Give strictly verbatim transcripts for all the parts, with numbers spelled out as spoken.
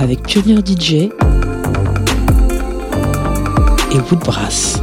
avec Tuner D J et Woodbrass.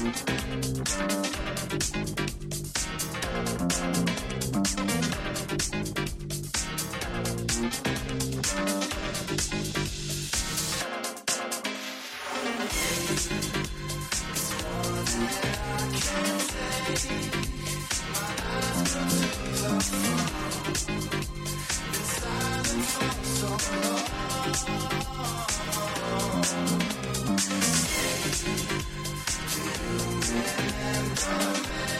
We'll be right back.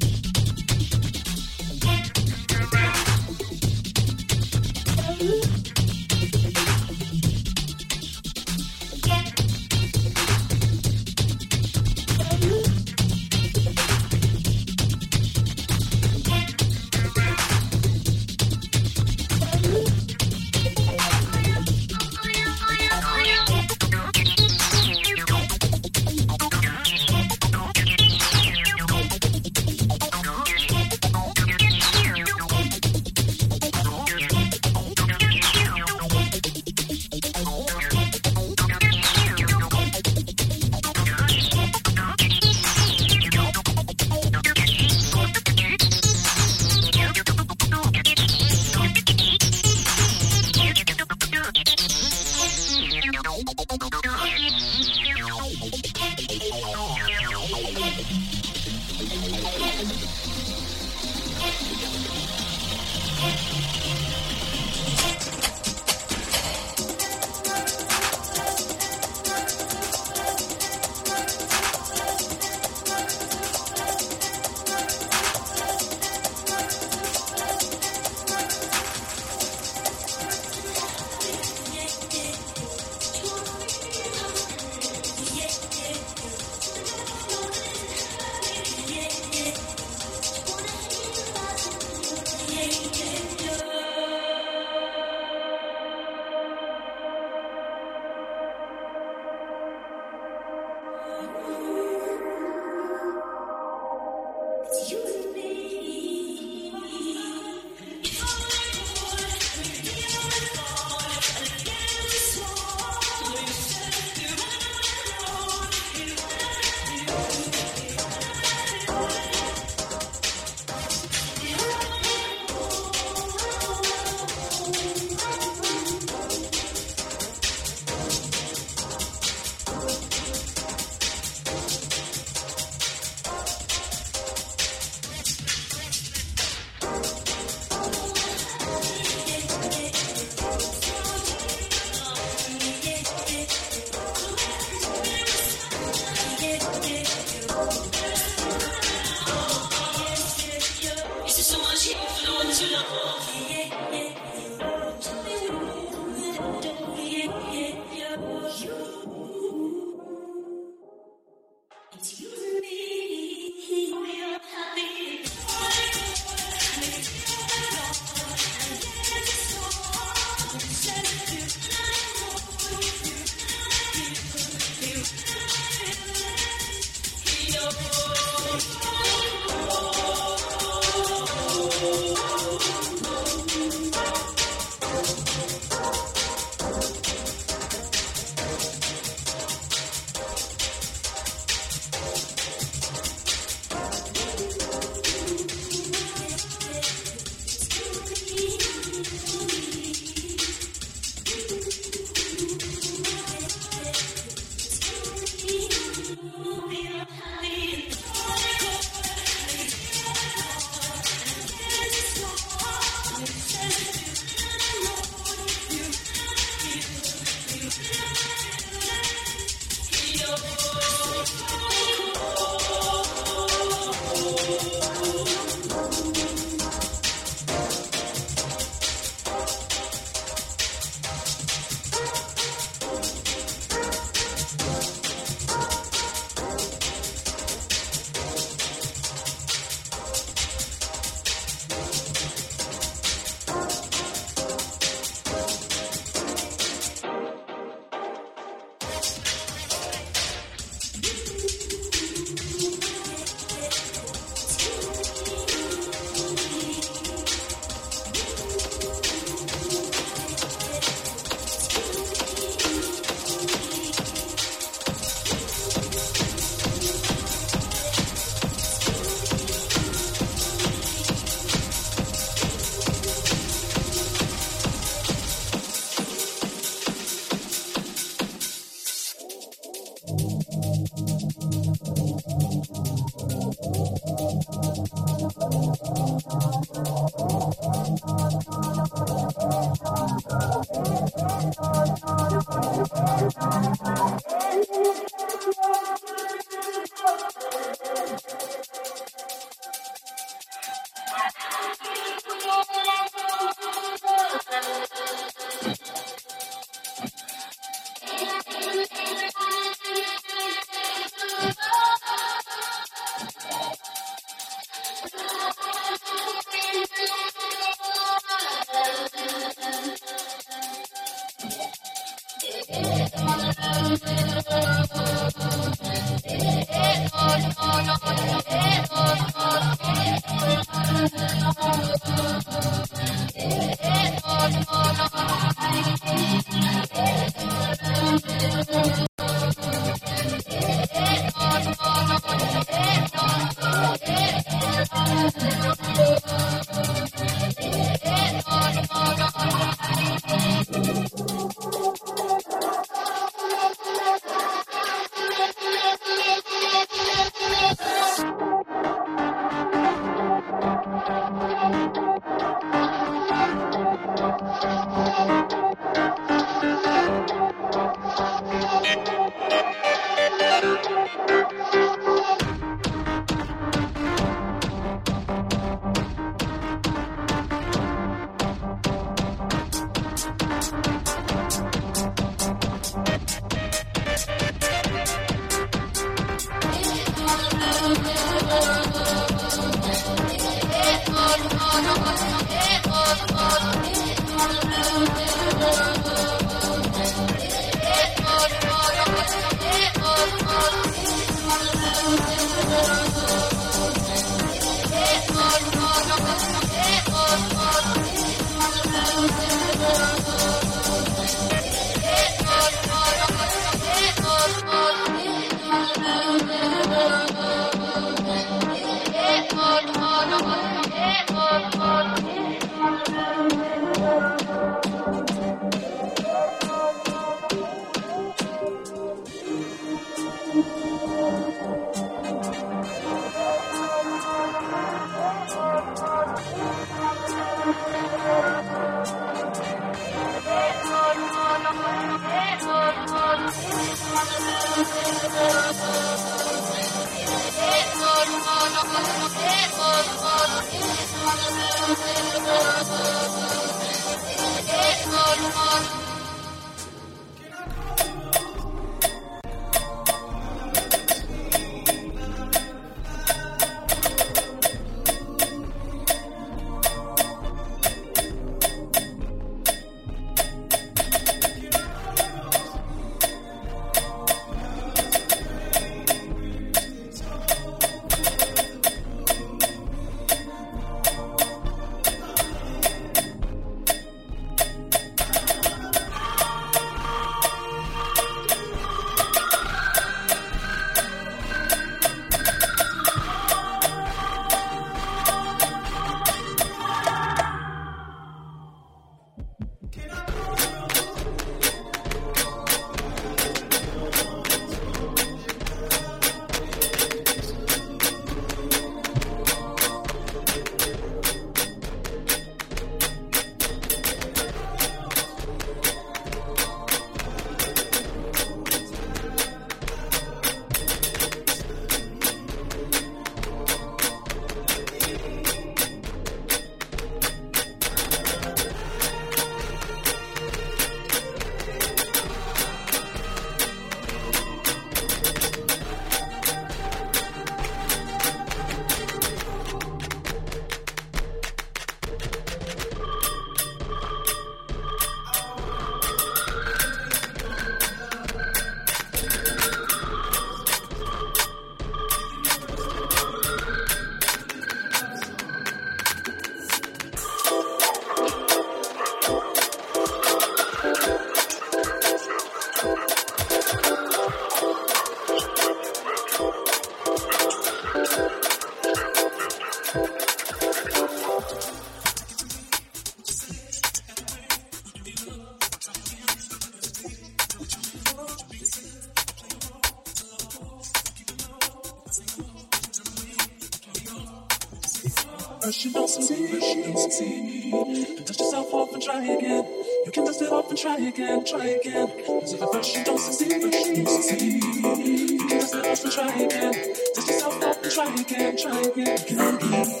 Try again, try again. Cause if at first you don't succeed, first you don't succeed. You can just have to try again. Test yourself up and try again, try again, again, again.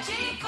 Thank you.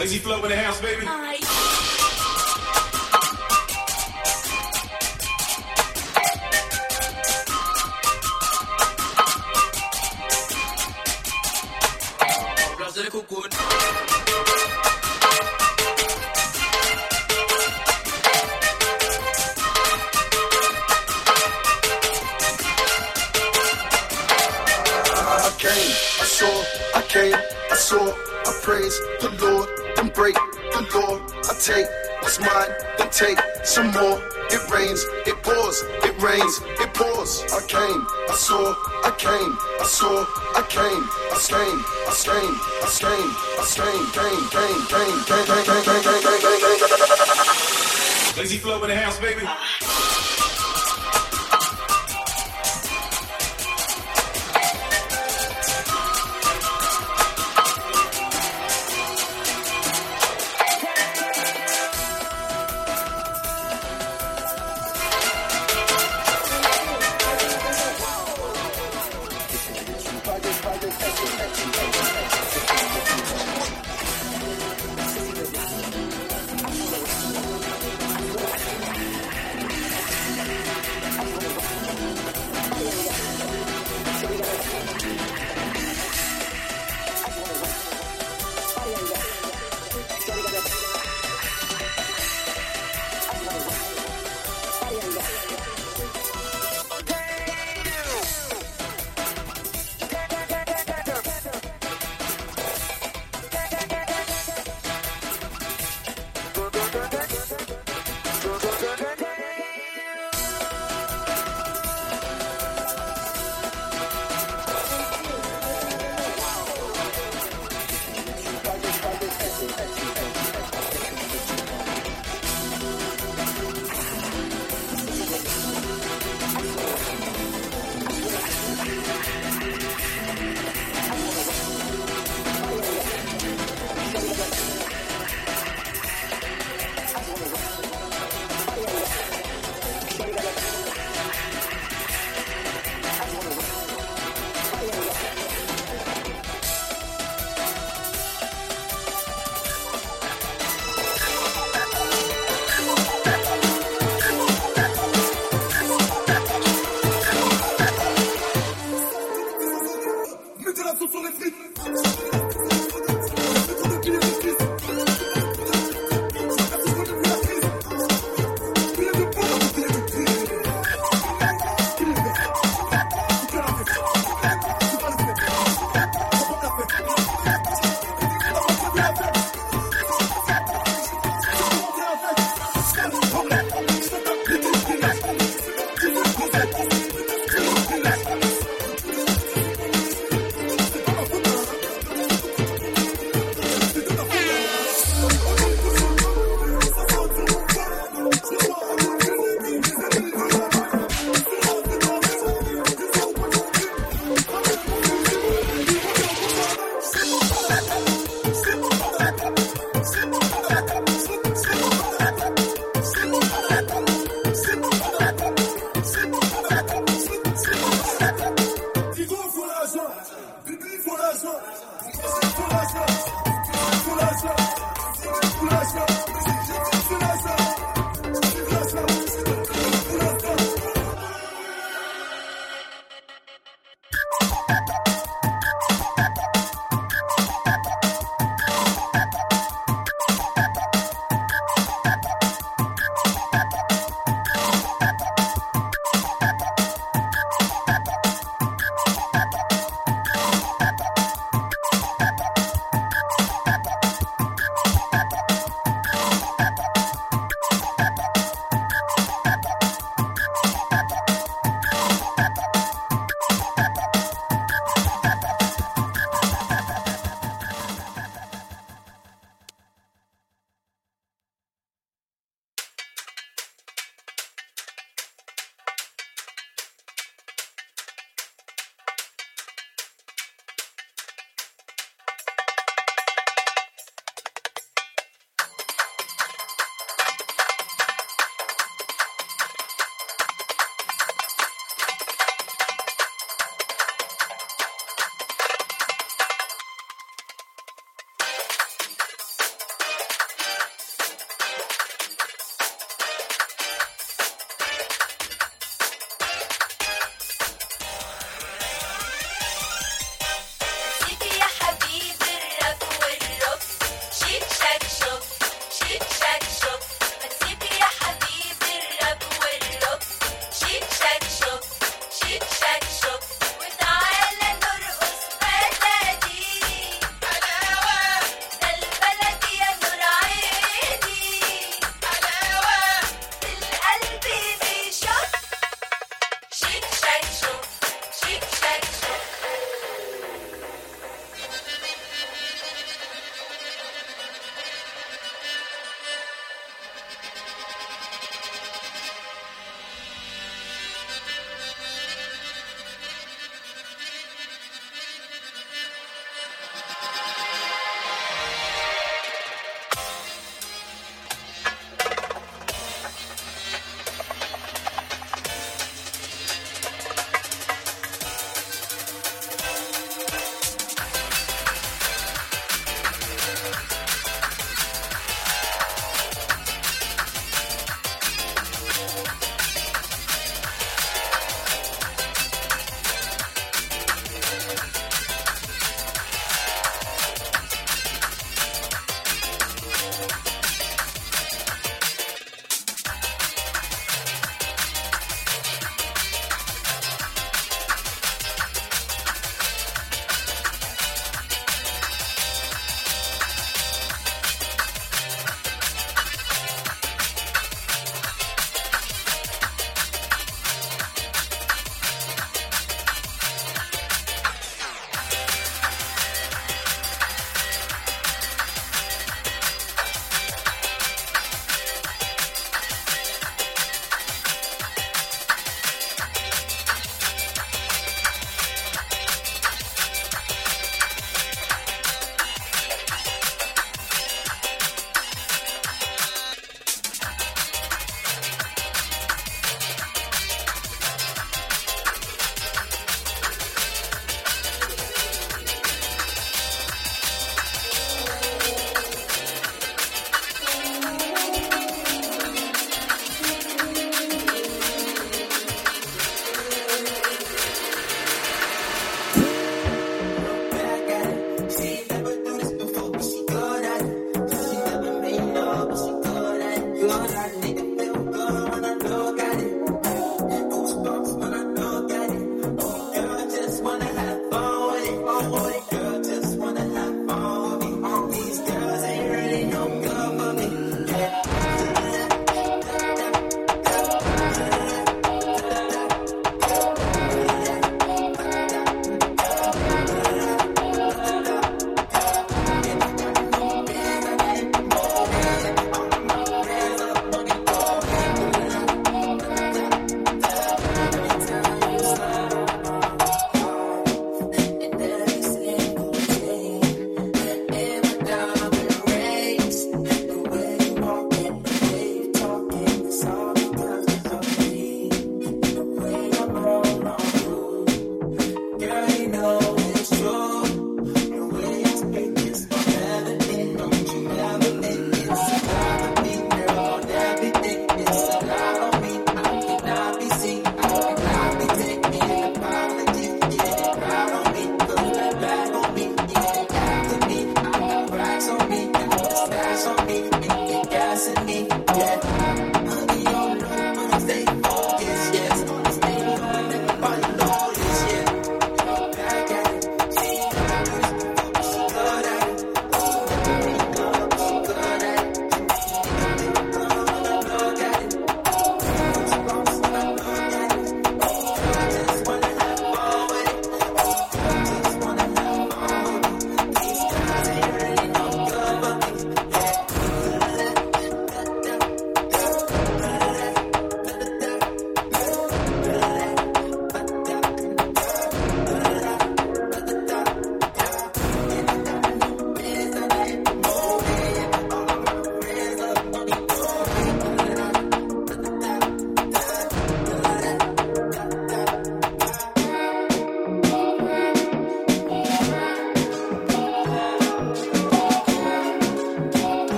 Lazy flow in the house, baby. Lazy flow in the house, baby.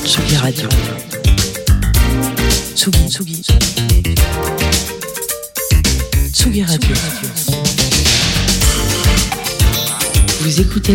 Tsugi Radio. Tsugi, Tsugi. Tsugi Radio. Vous écoutez